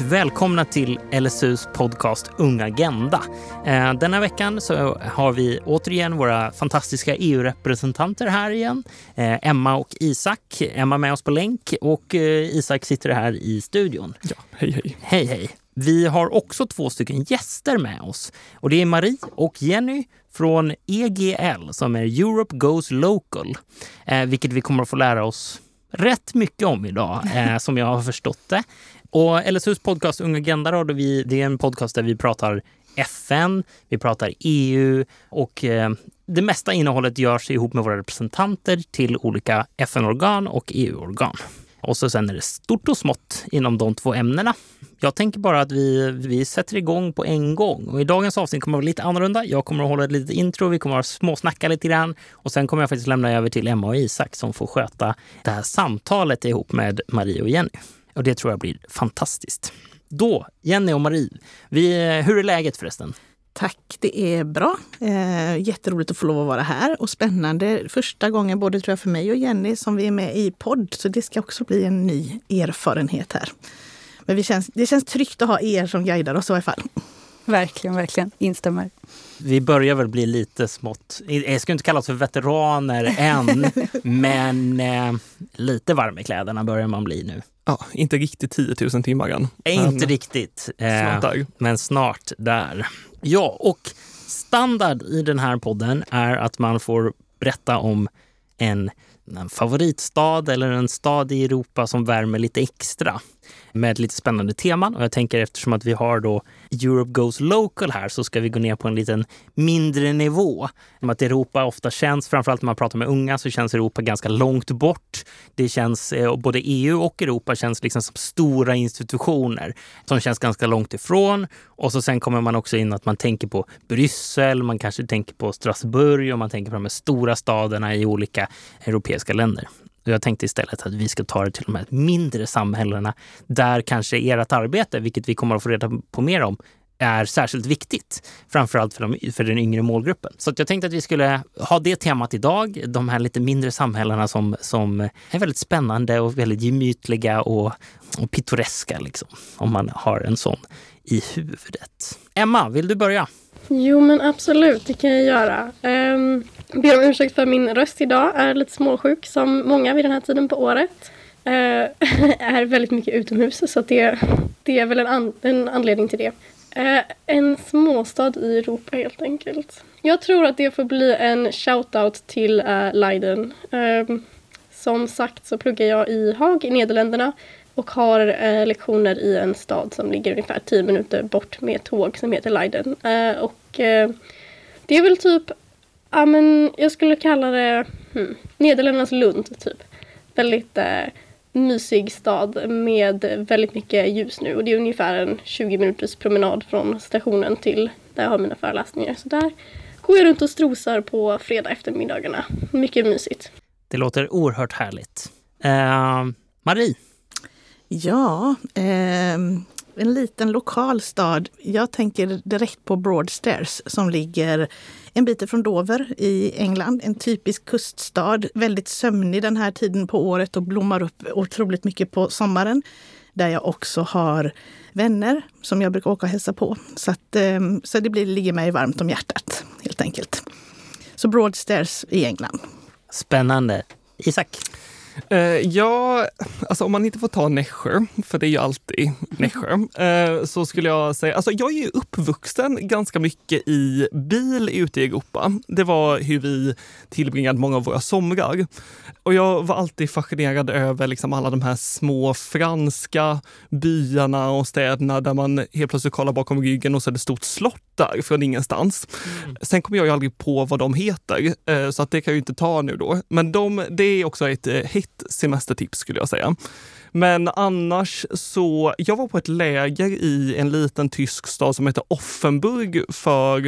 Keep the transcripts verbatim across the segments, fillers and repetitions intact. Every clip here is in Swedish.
och välkomna till L S U:s podcast Ung Agenda. Den här veckan så har vi återigen våra fantastiska E U-representanter här igen. Emma och Isak. Emma med oss på länk och Isak sitter här i studion. Ja, hej hej. Hej hej. Vi har också två stycken gäster med oss. Och det är Marie och Jenny från E G L som är Europe Goes Local. Vilket vi kommer att få lära oss rätt mycket om idag, eh, som jag har förstått det. Och L S U:s podcast Ung Agenda då, då vi, det är en podcast där vi pratar F N, vi pratar E U och eh, det mesta innehållet görs ihop med våra representanter till olika F N-organ och E U-organ. Och så sen är det stort och smått inom de två ämnena. Jag tänker bara att vi, vi sätter igång på en gång. Och i dagens avsnitt kommer det vara lite annorlunda. Jag kommer att hålla ett litet intro, vi kommer att småsnacka lite grann. Och sen kommer jag faktiskt lämna över till Emma och Isak som får sköta det här samtalet ihop med Marie och Jenny. Och det tror jag blir fantastiskt. Då, Jenny och Marie, vi, hur är läget förresten? Tack, det är bra. Eh, jätteroligt att få lov att vara här och spännande. Första gången både tror jag för mig och Jenny som vi är med i podd, så det ska också bli en ny erfarenhet här. Men vi känns, det känns tryggt att ha er som guidar oss i alla fall. Verkligen, verkligen. Instämmer. Vi börjar väl bli lite smått, jag ska inte kallas för veteraner än, men eh, lite varm i kläderna börjar man bli nu. Ja, inte riktigt tio tusen timmar än. Inte men, riktigt, eh, snart men snart där. Ja, och standard i den här podden är att man får berätta om en, en favoritstad eller en stad i Europa som värmer lite extra med ett lite spännande teman. Och jag tänker eftersom att vi har då Europe Goes Local här så ska vi gå ner på en liten mindre nivå. Om att Europa ofta känns, framförallt när man pratar med unga så känns Europa ganska långt bort. Det känns, både E U och Europa känns liksom som stora institutioner som känns ganska långt ifrån. Och så sen kommer man också in att man tänker på Bryssel, man kanske tänker på Strasbourg och man tänker på de stora staderna i olika europeiska länder. Jag tänkte istället att vi ska ta det till de här mindre samhällena där kanske ert arbete, vilket vi kommer att få reda på mer om, är särskilt viktigt. Framförallt för, de, för den yngre målgruppen. Så att jag tänkte att vi skulle ha det temat idag. De här lite mindre samhällena som, som är väldigt spännande och väldigt gemytliga och, och pittoreska liksom. Om man har en sån i huvudet. Emma, vill du börja? Jo men absolut, det kan jag göra. Um, ber om ursäkt för min röst idag, är lite småsjuk som många vid den här tiden på året. Uh, är väldigt mycket utomhus så det, det är väl en, an- en anledning till det. Uh, en småstad i Europa helt enkelt. Jag tror att det får bli en shoutout till uh, Leiden. Uh, som sagt så pluggar jag i Haag i Nederländerna. Och har eh, lektioner i en stad som ligger ungefär tio minuter bort med tåg som heter Leiden. Eh, och eh, det är väl typ, ja men jag skulle kalla det hmm, Nederländernas Lund typ. Väldigt eh, mysig stad med väldigt mycket ljus nu. Och det är ungefär en tjugo minuters promenad från stationen till där jag har mina föreläsningar. Så där går jag runt och strosar på fredag eftermiddagarna. Mycket mysigt. Det låter oerhört härligt. Eh, Marie? Ja, eh, en liten lokal stad. Jag tänker direkt på Broadstairs som ligger en bit från Dover i England. En typisk kuststad, väldigt sömnig den här tiden på året och blommar upp otroligt mycket på sommaren. Där jag också har vänner som jag brukar åka och hälsa på. Så, att, eh, så det blir, ligger mig varmt om hjärtat helt enkelt. Så Broadstairs i England. Spännande. Isak? Uh, ja, alltså om man inte får ta Nässjö, för det är ju alltid Nässjö, uh, så skulle jag säga, alltså jag är ju uppvuxen ganska mycket i bil ute i Europa. Det var hur vi tillbringade många av våra somrar. Och jag var alltid fascinerad över liksom alla de här små franska byarna och städerna där man helt plötsligt kollar bakom ryggen och så är det stort slott där från ingenstans. Mm. Sen kommer jag ju aldrig på vad de heter, uh, så att det kan jag ju inte ta nu då. Men de, det är också ett hit semestertips skulle jag säga. Men annars så, jag var på ett läger i en liten tysk stad som heter Offenburg för,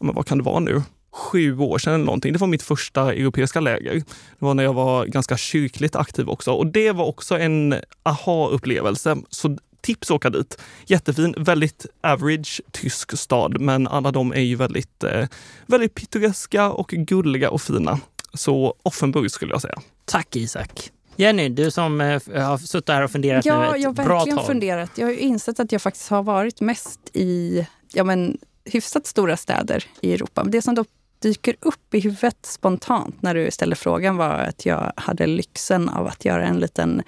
men vad kan det vara nu? Sju år sedan eller någonting. Det var mitt första europeiska läger. Det var när jag var ganska kyrkligt aktiv också. Och det var också en aha-upplevelse. Så tips åka dit. Jättefin, väldigt average tysk stad. Men alla de är ju väldigt, eh, väldigt pittoreska och gulliga och fina. Så Offenburg skulle jag säga. Tack Isak. Jenny, du som har suttit här och funderat ja, nu ett bra tag. Ja, jag har verkligen funderat. Jag har ju insett att jag faktiskt har varit mest i ja, men, hyfsat stora städer i Europa. Det som då dyker upp i huvudet spontant när du ställer frågan var att jag hade lyxen av att göra en liten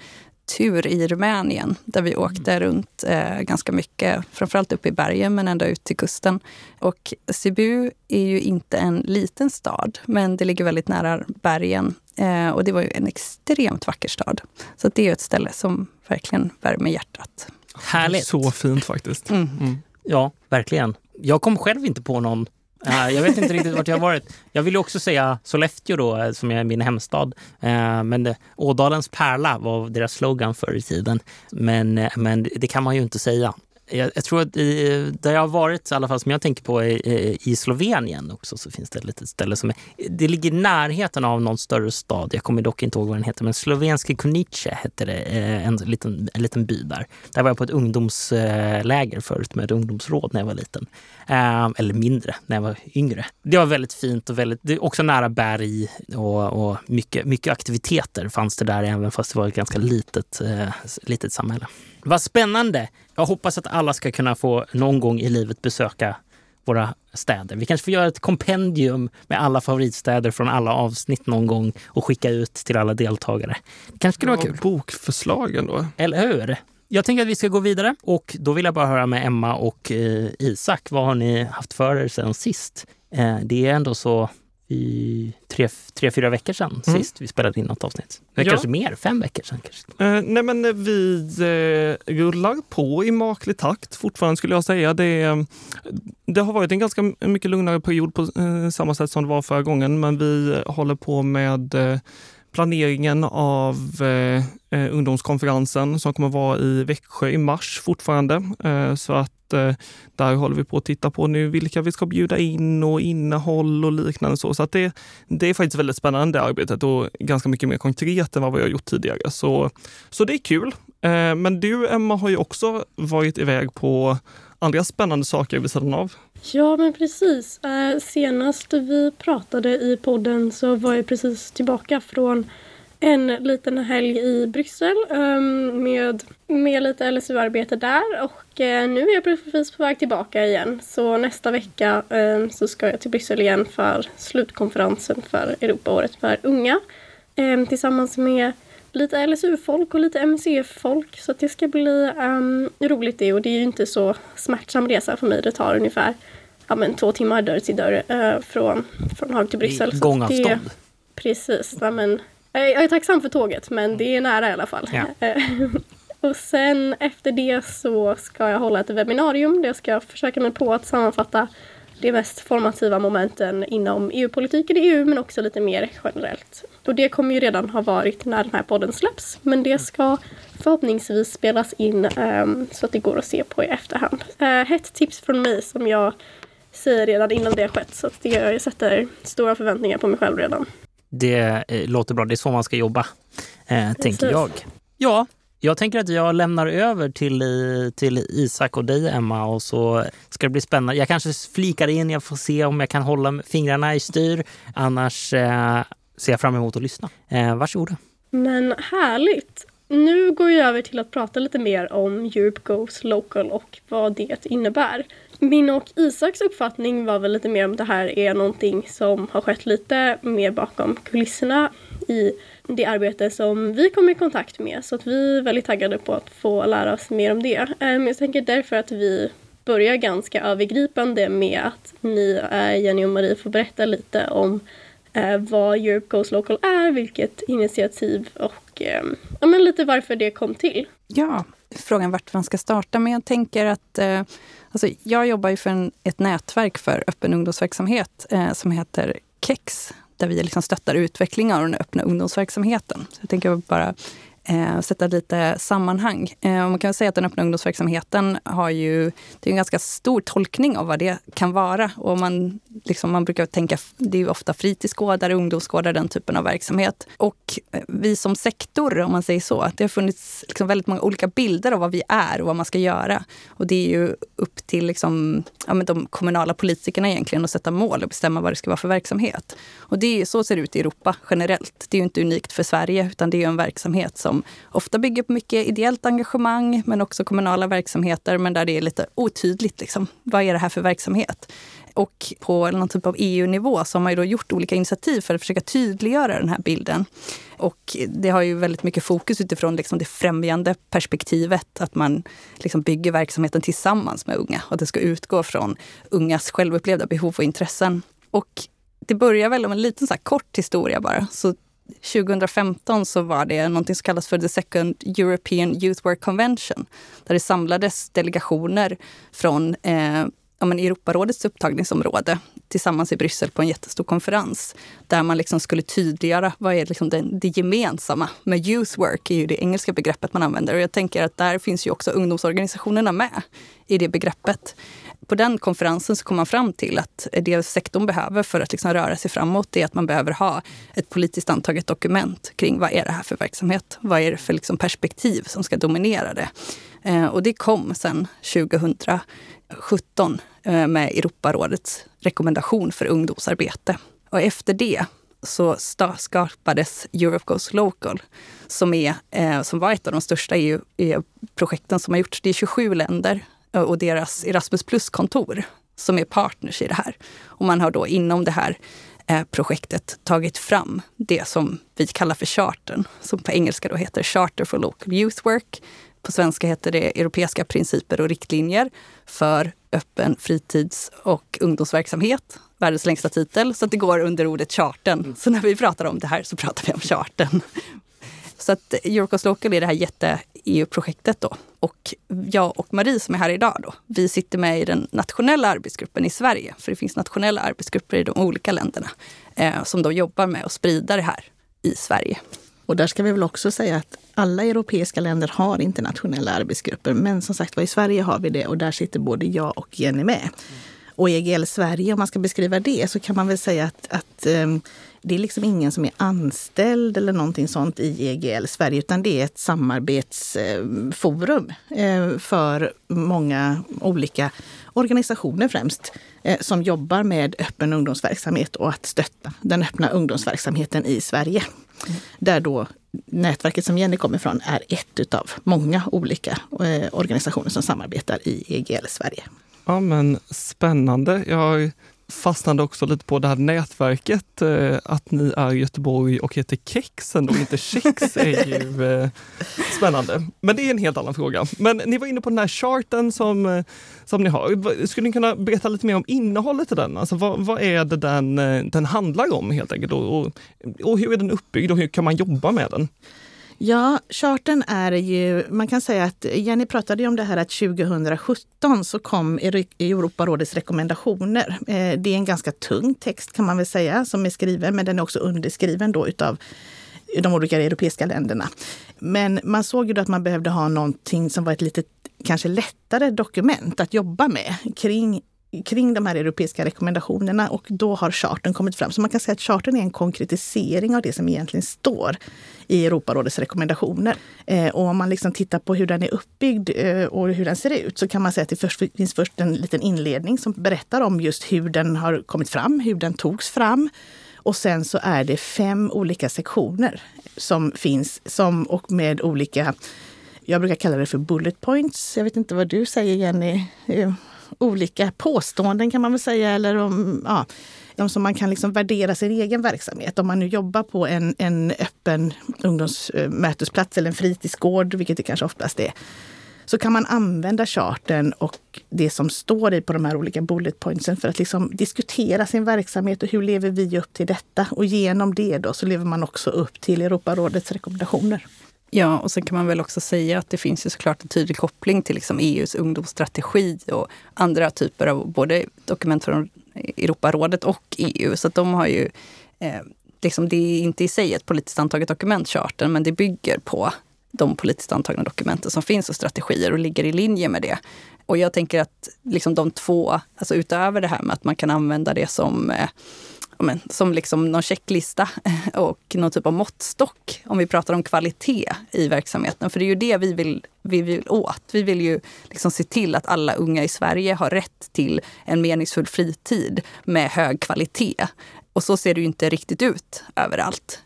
tur i Rumänien där vi åkte mm. runt eh, ganska mycket, framförallt upp i bergen men ända ut till kusten. Och Sibiu är ju inte en liten stad, men det ligger väldigt nära bergen eh, och det var ju en extremt vacker stad. Så det är ett ställe som verkligen värmer hjärtat. Härligt. Så fint faktiskt. Mm. Mm. Ja, verkligen. Jag kom själv inte på någon. Jag vet inte riktigt vart jag har varit. Jag vill också säga Sollefteå då, som är min hemstad. Men det, Ådalens pärla var deras slogan förr i tiden. Men, men det kan man ju inte säga. Jag, jag tror att i, där jag har varit, i alla fall som jag tänker på, i, i Slovenien också, så finns det ett litet ställe som är, det ligger i närheten av någon större stad. Jag kommer dock inte ihåg vad den heter, men Slovenska Konice heter det, en liten, en liten by där. Där var jag på ett ungdomsläger förut med ett ungdomsråd när jag var liten. Eller mindre, när jag var yngre. Det var väldigt fint och väldigt, det är också nära berg och, och mycket, mycket aktiviteter fanns det där, även fast det var ett ganska litet, litet samhälle. Vad spännande! Jag hoppas att alla ska kunna få någon gång i livet besöka våra städer. Vi kanske får göra ett kompendium med alla favoritstäder från alla avsnitt någon gång och skicka ut till alla deltagare. Det kanske skulle ja, vara kul. Bokförslagen då. Eller hur? Jag tänker att vi ska gå vidare och då vill jag bara höra med Emma och eh, Isak. Vad har ni haft för er sedan sist? Eh, det är ändå så i tre, tre fyra veckor sedan mm. sist vi spelade in något avsnitt. Det är ja. kanske mer, fem veckor sedan kanske. Eh, nej men vi eh, rullar på i maklig takt fortfarande skulle jag säga. Det, det har varit en ganska mycket lugnare period på eh, samma sätt som det var förra gången, men vi håller på med eh, planeringen av eh, ungdomskonferensen som kommer vara i Växjö i mars fortfarande. Eh, så att eh, där håller vi på att titta på nu vilka vi ska bjuda in och innehåll och liknande. Så, så att det, det är faktiskt väldigt spännande arbetet och ganska mycket mer konkret än vad vi har gjort tidigare. Så, så det är kul. Eh, men du Emma har ju också varit iväg på andra spännande saker vid sidan av. Ja, men precis. Eh, senast vi pratade i podden så var jag precis tillbaka från en liten helg i Bryssel eh, med, med lite L S U-arbete där. Och eh, nu är jag precis på väg tillbaka igen. Så nästa vecka eh, så ska jag till Bryssel igen för slutkonferensen för Europaåret för unga. Eh, tillsammans med lite L S U-folk och lite M C F-folk. Så det ska bli um, roligt det. Och det är ju inte så smärtsam resa för mig. Det tar ungefär ja, men två timmar dörr till dörr uh, från, från Haag till Bryssel. Gångavstånd. Det, precis. Ja, men, jag är tacksam för tåget, men det är nära i alla fall. Ja. Och sen efter det så ska jag hålla ett webbinarium. Där jag ska försöka mig på att sammanfatta de mest formativa momenten inom E U-politiken i E U, men också lite mer generellt. Och det kommer ju redan ha varit när den här podden släpps, men det ska förhoppningsvis spelas in um, så att det går att se på i efterhand. Uh, hett tips från mig som jag säger redan innan det har skett, så att det, jag sätter stora förväntningar på mig själv redan. Det eh, låter bra, det är så man ska jobba, eh, tänker jag. Ja, jag tänker att jag lämnar över till, till Isak och dig Emma och så ska det bli spännande. Jag kanske flikar in, jag får se om jag kan hålla fingrarna i styr. Annars eh, ser jag fram emot att lyssna. Eh, varsågoda. Men härligt. Nu går jag över till att prata lite mer om Europe Goes Local och vad det innebär. Min och Isaks uppfattning var väl lite mer om det här är någonting som har skett lite mer bakom kulisserna i det arbete som vi kom i kontakt med. Så att vi är väldigt taggade på att få lära oss mer om det. Jag tänker därför att vi börjar ganska övergripande med att ni, Jenny och Marie, får berätta lite om vad Europe Goes Local är, vilket initiativ och ja, men lite varför det kom till. Ja, frågan vart man ska starta, men jag tänker att eh, alltså jag jobbar ju för en, ett nätverk för öppen ungdomsverksamhet eh, som heter K E K S, där vi liksom stöttar utveckling av den öppna ungdomsverksamheten. Så jag tänker bara eh, sätta lite sammanhang. Eh, man kan säga att den öppna ungdomsverksamheten har ju, det är en ganska stor tolkning av vad det kan vara. Och man, liksom, man brukar tänka, det är ju ofta fritidsgårdar, ungdomsgårdar, den typen av verksamhet. Och vi som sektor, om man säger så, det har funnits liksom väldigt många olika bilder av vad vi är och vad man ska göra. Och det är ju upp till liksom, ja, men de kommunala politikerna egentligen att sätta mål och bestämma vad det ska vara för verksamhet. Och det är, så ser det ut i Europa generellt. Det är ju inte unikt för Sverige, utan det är ju en verksamhet som ofta bygger på mycket ideellt engagemang, men också kommunala verksamheter, men där det är lite otydligt liksom, vad är det här för verksamhet? Och på någon typ av E U-nivå så har man ju då gjort olika initiativ för att försöka tydliggöra den här bilden. Och det har ju väldigt mycket fokus utifrån liksom det främjande perspektivet, att man liksom bygger verksamheten tillsammans med unga. Och det ska utgå från ungas självupplevda behov och intressen. Och det börjar väl om en liten så här kort historia bara. Så tjugo femton så var det någonting som kallas för The Second European Youth Work Convention. Där det samlades delegationer från eh, ja, men Europarådets upptagningsområde tillsammans i Bryssel på en jättestor konferens där man liksom skulle tydliggöra vad är liksom det, det gemensamma med youth work, är ju det engelska begreppet man använder, och jag tänker att där finns ju också ungdomsorganisationerna med i det begreppet. På den konferensen så kom man fram till att det sektorn behöver för att liksom röra sig framåt är att man behöver ha ett politiskt antaget dokument kring vad är det här för verksamhet, vad är det för liksom perspektiv som ska dominera det. Och det kom sen tjugo sjutton med Europarådets rekommendation för ungdomsarbete. Och efter det så skapades Europe Goes Local, som, är, som var ett av de största E U-projekten som har gjorts. Det är tjugosju länder och deras Erasmus Plus-kontor som är partners i det här. Och man har då inom det här projektet tagit fram det som vi kallar för chartern, som på engelska då heter Charter for Local Youth Work. På svenska heter det Europeiska principer och riktlinjer för öppen fritids- och ungdomsverksamhet. Världens längsta titel, så att det går under ordet charten. Så när vi pratar om det här så pratar vi om charten. Så att Europe Goes Local är det här jätte-E U-projektet då. Och jag och Marie som är här idag då, vi sitter med i den nationella arbetsgruppen i Sverige. För det finns nationella arbetsgrupper i de olika länderna eh, som då jobbar med att sprida det här i Sverige. Och där ska vi väl också säga att alla europeiska länder har internationella arbetsgrupper. Men som sagt, i Sverige har vi det och där sitter både jag och Jenny med. Och E G L Sverige, om man ska beskriva det, så kan man väl säga att, att um, det är liksom ingen som är anställd eller någonting sånt i E G L Sverige. Utan det är ett samarbetsforum uh, för många olika organisationer främst uh, som jobbar med öppen ungdomsverksamhet och att stötta den öppna ungdomsverksamheten i Sverige. Mm. Där då nätverket som Jenny kommer ifrån är ett utav många olika eh, organisationer som samarbetar i E G L Sverige. Ja, men spännande. Jag fastnade också lite på det här nätverket. Eh, att ni är i Göteborg och heter K E K S och inte K E K S är ju eh, spännande. Men det är en helt annan fråga. Men ni var inne på den här charten som, som ni har. Skulle ni kunna berätta lite mer om innehållet i den? Alltså vad, vad är det den, den handlar om helt enkelt? Och, och, och hur är den uppbyggd och hur kan man jobba med den? Ja, charten är ju, man kan säga att Jenny pratade ju om det här att tjugo sjutton så kom Europarådets rekommendationer. Det är en ganska tung text kan man väl säga som är skriven, men den är också underskriven då utav de olika europeiska länderna. Men man såg ju då att man behövde ha någonting som var ett lite kanske lättare dokument att jobba med kring kring de här europeiska rekommendationerna, och då har charten kommit fram. Så man kan säga att charten är en konkretisering av det som egentligen står i Europarådets rekommendationer. Eh, och om man liksom tittar på hur den är uppbyggd eh, och hur den ser ut, så kan man säga att det först, finns först en liten inledning som berättar om just hur den har kommit fram, hur den togs fram. Och sen så är det fem olika sektioner som finns som och med olika, jag brukar kalla det för bullet points. Jag vet inte vad du säger, Jenny. Olika påståenden kan man väl säga, eller om, ja, de som man kan liksom värdera sin egen verksamhet. Om man nu jobbar på en, en öppen ungdomsmötesplats eller en fritidsgård, vilket det kanske oftast är, så kan man använda charten och det som står i på de här olika bullet pointsen för att liksom diskutera sin verksamhet och hur lever vi upp till detta. Och genom det då så lever man också upp till Europarådets rekommendationer. Ja, och sen kan man väl också säga att det finns ju såklart en tydlig koppling till liksom E U:s ungdomsstrategi och andra typer av både dokument från Europarådet och E U. Så att de har ju, eh, liksom det är inte i sig ett politiskt antaget dokument, charten, men det bygger på de politiskt antagna dokumenten som finns och strategier och ligger i linje med det. Och jag tänker att liksom de två, alltså utöver det här med att man kan använda det som, eh, men, som liksom någon checklista och någon typ av måttstock om vi pratar om kvalitet i verksamheten. För det är ju det vi vill, vi vill åt. Vi vill ju liksom se till att alla unga i Sverige har rätt till en meningsfull fritid med hög kvalitet. Och så ser det ju inte riktigt ut överallt.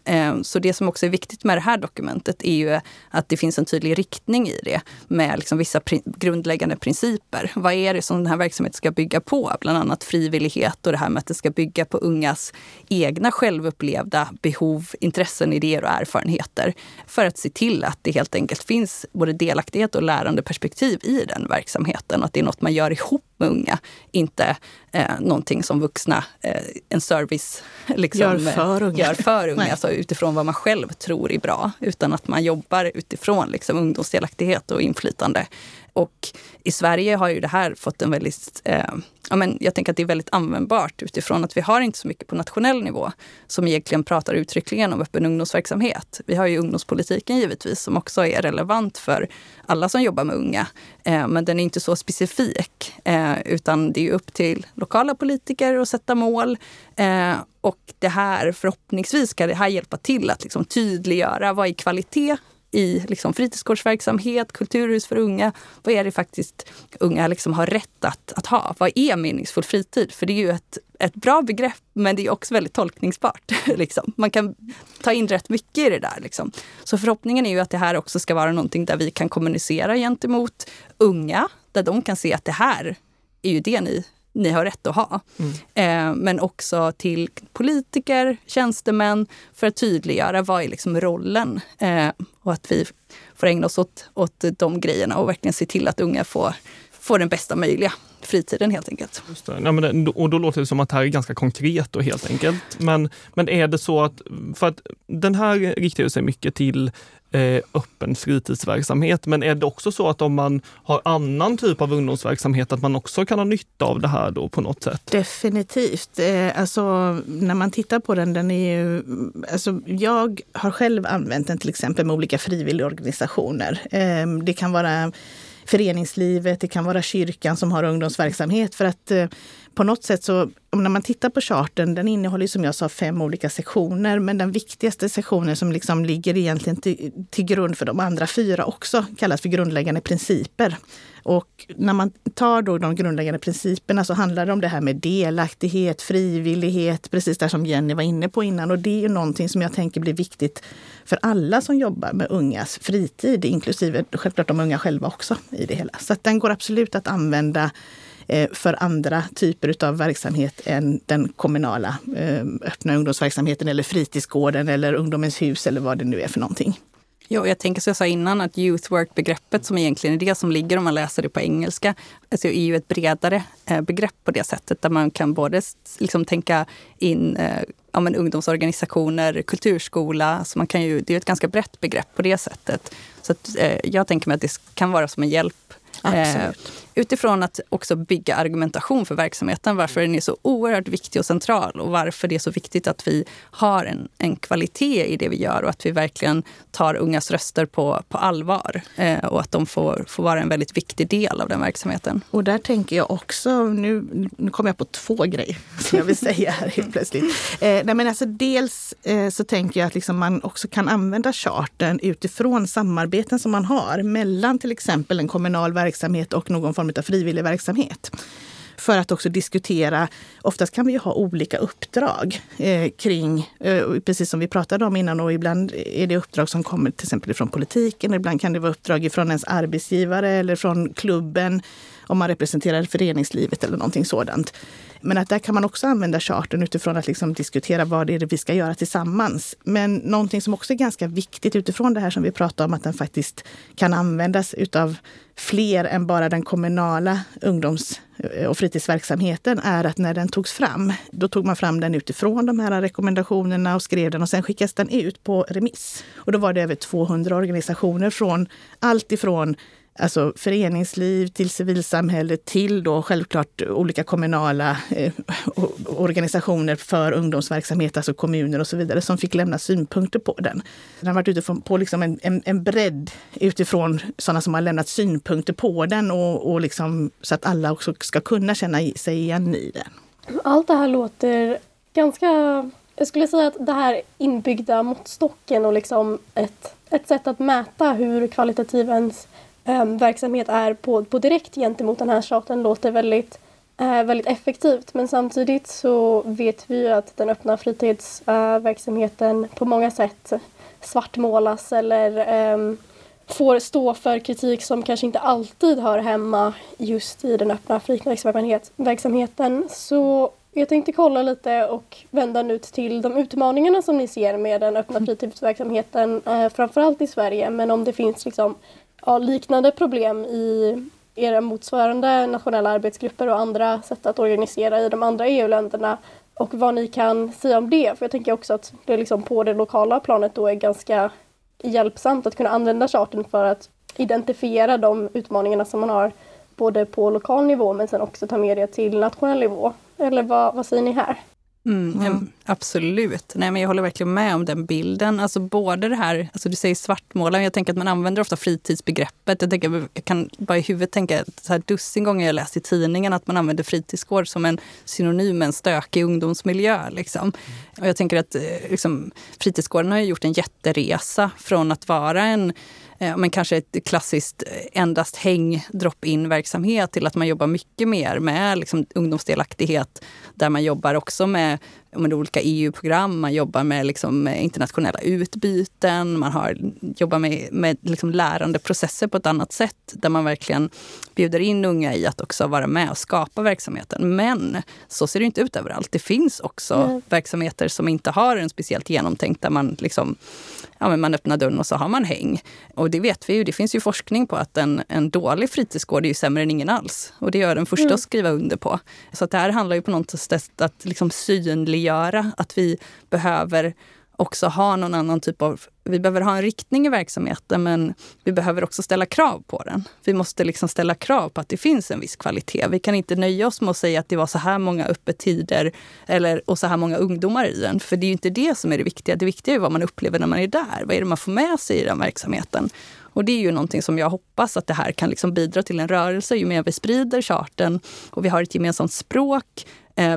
Så det som också är viktigt med det här dokumentet är ju att det finns en tydlig riktning i det med liksom vissa pr- grundläggande principer. Vad är det som den här verksamheten ska bygga på? Bland annat frivillighet och det här med att det ska bygga på ungas egna självupplevda behov, intressen, idéer och erfarenheter. För att se till att det helt enkelt finns både delaktighet och lärandeperspektiv i den verksamheten. Att det är något man gör ihop med unga, inte eh, någonting som vuxna, eh, en service liksom, gör för unga, gör för unga alltså, utifrån vad man själv tror är bra, utan att man jobbar utifrån liksom, ungdomsdelaktighet och inflytande. Och i Sverige har ju det här fått en väldigt, eh, ja, men jag tänker att det är väldigt användbart utifrån att vi har inte så mycket på nationell nivå som egentligen pratar uttryckligen om öppen ungdomsverksamhet. Vi har ju ungdomspolitiken givetvis som också är relevant för alla som jobbar med unga, eh, men den är inte så specifik eh, utan det är ju upp till lokala politiker att sätta mål eh, och det här förhoppningsvis ska det här hjälpa till att liksom, tydliggöra vad är kvalitet i liksom fritidsgårdsverksamhet, kulturhus för unga. Vad är det faktiskt unga liksom har rätt att, att ha? Vad är meningsfull fritid? För det är ju ett, ett bra begrepp, men det är också väldigt tolkningsbart. Liksom. Man kan ta in rätt mycket i det där. Liksom. Så förhoppningen är ju att det här också ska vara någonting där vi kan kommunicera gentemot unga, där de kan se att det här är ju det ni, ni har rätt att ha. Mm. Eh, men också till politiker, tjänstemän, för att tydliggöra vad är liksom rollen eh, och att vi får ägna oss åt, åt de grejerna och verkligen se till att unga får, får den bästa möjliga fritiden helt enkelt. Just det. Ja, men det, och då låter det som att det här är ganska konkret och helt enkelt. Men, men är det så att, för att den här riktar sig mycket till eh, öppen fritidsverksamhet, men är det också så att om man har annan typ av ungdomsverksamhet att man också kan ha nytta av det här då på något sätt? Definitivt. Eh, alltså när man tittar på den, den är ju, alltså jag har själv använt den till exempel med olika frivilligorganisationer. Eh, det kan vara föreningslivet, det kan vara kyrkan som har ungdomsverksamhet för att eh, på något sätt så, när man tittar på charten, den innehåller som jag sa fem olika sektioner, men den viktigaste sektionen som liksom ligger egentligen till, till grund för de andra fyra också kallas för grundläggande principer. Och när man tar då de grundläggande principerna så handlar det om det här med delaktighet, frivillighet, precis där som Jenny var inne på innan. Och det är ju någonting som jag tänker blir viktigt för alla som jobbar med ungas fritid, inklusive självklart de unga själva också i det hela. Så att den går absolut att använda för andra typer av verksamhet än den kommunala öppna ungdomsverksamheten eller fritidsgården eller ungdomens hus eller vad det nu är för någonting. Ja, jag tänker som jag sa innan att youth work-begreppet som egentligen är det som ligger om man läser det på engelska, alltså är ju ett bredare begrepp på det sättet där man kan både liksom tänka in ja, men ungdomsorganisationer, kulturskola, så alltså man kan ju, det är ju ett ganska brett begrepp på det sättet. Så att, jag tänker mig att det kan vara som en hjälp. Eh, utifrån att också bygga argumentation för verksamheten, varför den är så oerhört viktig och central och varför det är så viktigt att vi har en, en kvalitet i det vi gör och att vi verkligen tar ungas röster på, på allvar eh, och att de får, får vara en väldigt viktig del av den verksamheten. Och där tänker jag också, nu, nu kommer jag på två grejer som jag vill säga här helt plötsligt. Eh, nej men alltså dels eh, så tänker jag att liksom man också kan använda charten utifrån samarbeten som man har mellan till exempel en kommunal verksamhet verksamhet och någon form av frivillig verksamhet. För att också diskutera, oftast kan vi ju ha olika uppdrag eh, kring, eh, precis som vi pratade om innan, och ibland är det uppdrag som kommer till exempel från politiken, ibland kan det vara uppdrag från ens arbetsgivare eller från klubben om man representerar föreningslivet eller någonting sådant. Men att där kan man också använda charten utifrån att liksom diskutera vad det är det vi ska göra tillsammans. Men någonting som också är ganska viktigt utifrån det här som vi pratar om, att den faktiskt kan användas utav fler än bara den kommunala ungdoms- och fritidsverksamheten, är att när den togs fram, då tog man fram den utifrån de här rekommendationerna och skrev den och sen skickades den ut på remiss. Och då var det över tvåhundra organisationer från allt ifrån alltså föreningsliv till civilsamhälle till då självklart olika kommunala eh, organisationer för ungdomsverksamhet, alltså kommuner och så vidare som fick lämna synpunkter på den. Den har varit utifrån, på liksom en, en, en bredd utifrån sådana som har lämnat synpunkter på den och, och liksom, så att alla också ska kunna känna sig igen i den. Allt det här låter ganska, jag skulle säga att det här inbyggda måttstocken och liksom ett, ett sätt att mäta hur kvalitativ ens Um, verksamhet är på, på direkt gentemot den här charten låter väldigt, uh, väldigt effektivt, men samtidigt så vet vi ju att den öppna fritidsverksamheten uh, på många sätt svartmålas eller um, får stå för kritik som kanske inte alltid hör hemma just i den öppna fritidsverksamheten. Så jag tänkte kolla lite och vända ut till de utmaningarna som ni ser med den öppna fritidsverksamheten, uh, framförallt i Sverige, men om det finns liksom Ja, liknande problem i era motsvarande nationella arbetsgrupper och andra sätt att organisera i de andra E U-länderna och vad ni kan säga om det. För jag tänker också att det liksom på det lokala planet då är ganska hjälpsamt att kunna använda charten för att identifiera de utmaningarna som man har både på lokal nivå men sen också ta med det till nationell nivå. Eller vad, vad säger ni här? Mm, mm. Absolut. Nej, men jag håller verkligen med om den bilden. Alltså både det här, alltså du säger svartmåla, men jag tänker att man använder ofta fritidsbegreppet. Jag, tänker, jag kan bara i huvudet tänka så här dussin gånger jag läst i tidningen att man använder fritidsgård som en synonym med en stökig ungdomsmiljö. Liksom. Och jag tänker att liksom, fritidsgården har ju gjort en jätteresa från att vara en men kanske ett klassiskt endast häng, drop-in verksamhet till att man jobbar mycket mer med liksom, ungdomsdelaktighet där man jobbar också med, med olika E U-program, man jobbar med liksom, internationella utbyten, man har, jobbar med, med liksom, lärandeprocesser på ett annat sätt där man verkligen bjuder in unga i att också vara med och skapa verksamheten. Men så ser det inte ut överallt. Det finns också mm. verksamheter som inte har en speciellt genomtänkt där man liksom ja, men man öppnar dörren och så har man häng. Och det vet vi ju, det finns ju forskning på att en, en dålig fritidsgård är ju sämre än ingen alls. Och det gör den första mm. att skriva under på. Så att det här handlar ju på något sätt att liksom synliggöra att vi behöver också ha någon annan typ av, vi behöver ha en riktning i verksamheten men vi behöver också ställa krav på den. Vi måste liksom ställa krav på att det finns en viss kvalitet. Vi kan inte nöja oss med att säga att det var så här många öppettider eller, och så här många ungdomar i den. För det är ju inte det som är det viktiga. Det viktiga är vad man upplever när man är där. Vad är det man får med sig i den verksamheten? Och det är ju någonting som jag hoppas att det här kan liksom bidra till en rörelse. Ju mer vi sprider charten och vi har ett gemensamt språk,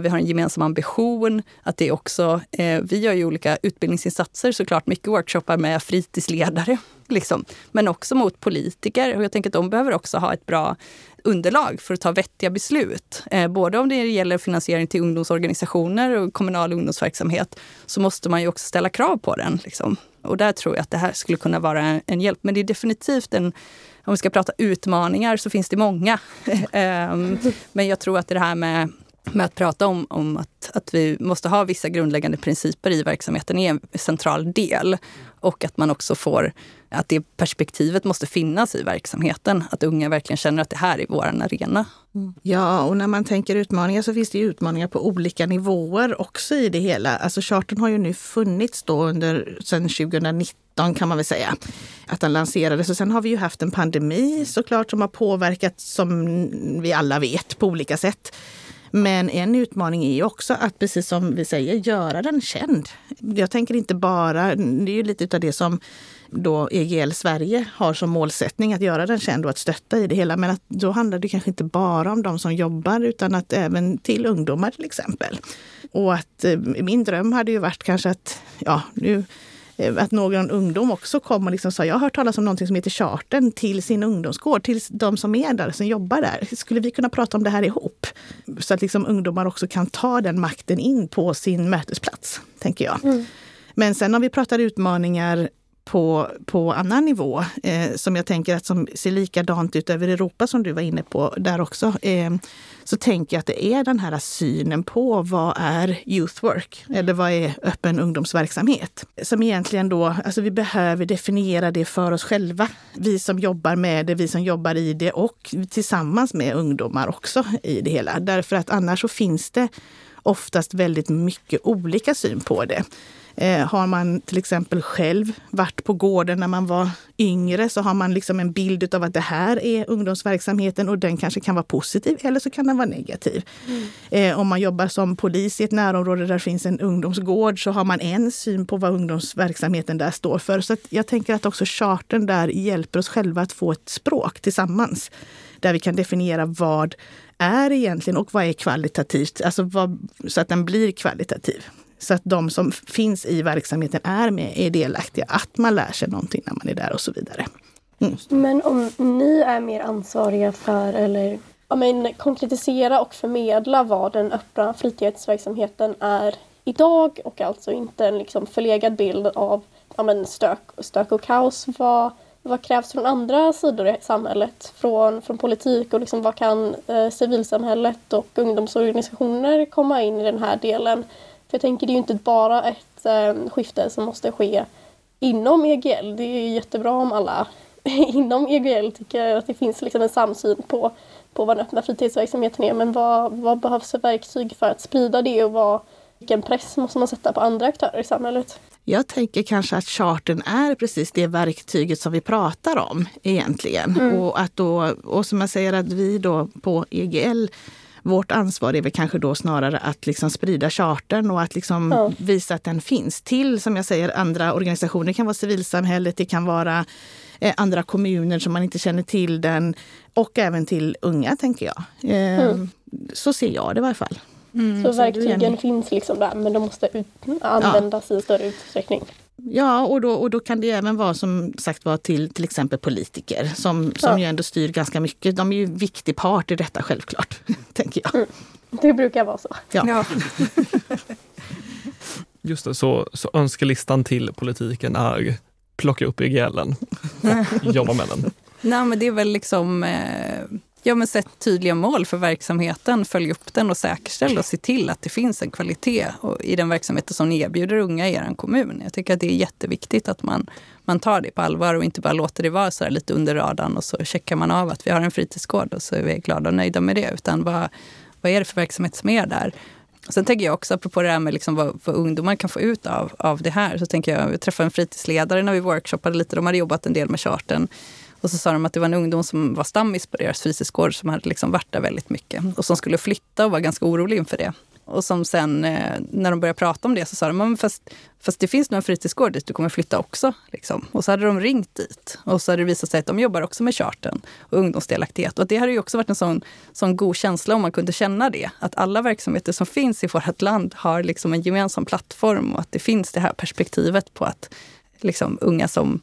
vi har en gemensam ambition att det också, vi gör ju olika utbildningsinsatser såklart, mycket workshoppar med fritidsledare liksom, men också mot politiker och jag tänker att de behöver också ha ett bra underlag för att ta vettiga beslut. Både om det gäller finansiering till ungdomsorganisationer och kommunal ungdomsverksamhet så måste man ju också ställa krav på den liksom. Och där tror jag att det här skulle kunna vara en hjälp, men det är definitivt en, om vi ska prata utmaningar så finns det många men jag tror att det här med med att prata om, om att, att vi måste ha vissa grundläggande principer i verksamheten är en central del och att man också får, att det perspektivet måste finnas i verksamheten, att unga verkligen känner att det här är vår arena. Mm. Ja, och när man tänker utmaningar så finns det ju utmaningar på olika nivåer också i det hela. Alltså charten har ju nu funnits då under sedan tjugonitton kan man väl säga, att den lanserades. Och sen har vi ju haft en pandemi såklart som har påverkat, som vi alla vet, på olika sätt. Men en utmaning är ju också att, precis som vi säger, göra den känd. Jag tänker inte bara, det är ju lite av det som då E G L Sverige har som målsättning, att göra den känd och att stötta i det hela. Men att då handlar det kanske inte bara om de som jobbar utan att även till ungdomar till exempel. Och att min dröm hade ju varit kanske att, ja nu... att någon ungdom också kom och liksom sa, jag har hört talas om någonting som heter charten, till sin ungdomsgård, till de som är där, som jobbar där. Skulle vi kunna prata om det här ihop? Så att liksom ungdomar också kan ta den makten in på sin mötesplats, tänker jag. Mm. Men sen om vi pratar utmaningar på, på annan nivå, eh, som jag tänker att som ser likadant ut över Europa som du var inne på där också, eh, så tänker jag att det är den här synen på vad är youth work eller vad är öppen ungdomsverksamhet som egentligen då, alltså vi behöver definiera det för oss själva, vi som jobbar med det, vi som jobbar i det och tillsammans med ungdomar också i det hela, därför att annars så finns det oftast väldigt mycket olika syn på det. Eh, har man till exempel själv varit på gården när man var yngre, så har man liksom en bild av att det här är ungdomsverksamheten, och den kanske kan vara positiv eller så kan den vara negativ. Mm. Eh, om man jobbar som polis i ett närområde där finns en ungdomsgård, så har man en syn på vad ungdomsverksamheten där står för. Så att jag tänker att också charten där hjälper oss själva att få ett språk tillsammans där vi kan definiera vad är egentligen och vad är kvalitativt, alltså vad, så att den blir kvalitativ. Så att de som finns i verksamheten är med, är delaktiga, att man lär sig någonting när man är där och så vidare. Mm. Men om ni är mer ansvariga för, eller ja, men, konkretisera och förmedla vad den öppna fritidsverksamheten är idag, och alltså inte en liksom förlegad bild av ja, men, stök, stök och kaos, vad, vad krävs från andra sidor i samhället, från, från politik, och liksom, vad kan eh, civilsamhället och ungdomsorganisationer komma in i den här delen? För jag tänker, det är ju inte bara ett eh, skifte som måste ske inom E G L. Det är ju jättebra om alla inom E G L tycker att det finns liksom en samsyn på, på vad den öppna fritidsverksamheten är. Men vad, vad behövs för verktyg för att sprida det, och vad, vilken press måste man sätta på andra aktörer i samhället? Jag tänker kanske att charten är precis det verktyget som vi pratar om egentligen. Mm. Och, att då, och som jag säger att vi då på E G L, vårt ansvar är väl kanske då snarare att liksom sprida charten och att liksom mm. visa att den finns till, som jag säger, andra organisationer. Det kan vara civilsamhället, det kan vara eh, andra kommuner som man inte känner till den, och även till unga, tänker jag. Eh, mm. Så ser jag det i varje fall. Mm, så, så verktygen finns liksom där, men de måste ut, användas ja. i större utsträckning. Ja, och då, och då kan det även vara som sagt var till till exempel politiker som, som ja. ju ändå styr ganska mycket. De är ju en viktig part i detta, självklart, tänker jag. Mm. Det brukar vara så. Ja. ja. Just det, så, så önskelistan till politiken är plocka upp E G L-en och jobba med den. Nej, men det är väl liksom... Eh... Ja, men sätt tydliga mål för verksamheten, följ upp den och säkerställ och se till att det finns en kvalitet i den verksamheten som ni erbjuder unga i er kommun. Jag tycker att det är jätteviktigt att man, man tar det på allvar och inte bara låter det vara så här lite under radarn och så checkar man av att vi har en fritidsgård och så är vi glada och nöjda med det, utan vad, vad är det för verksamhet som är där? Sen tänker jag också, apropå det här med liksom vad, vad ungdomar kan få ut av, av det här, så tänker jag, jag träffade en fritidsledare när vi workshoppade lite, de hade jobbat en del med charten. Och så sa de att det var en ungdom som var stammis på deras fritidsgård som hade liksom varit där väldigt mycket. Och som skulle flytta och var ganska orolig inför det. Och som sen, när de började prata om det så sa de, fast, fast det finns nog en fritidsgård dit du kommer flytta också. Liksom. Och så hade de ringt dit. Och så hade det visat sig att de jobbar också med charten och ungdomsdelaktighet. Och det hade ju också varit en sån, sån god känsla om man kunde känna det. Att alla verksamheter som finns i vårt land har liksom en gemensam plattform. Och att det finns det här perspektivet på att liksom, unga som...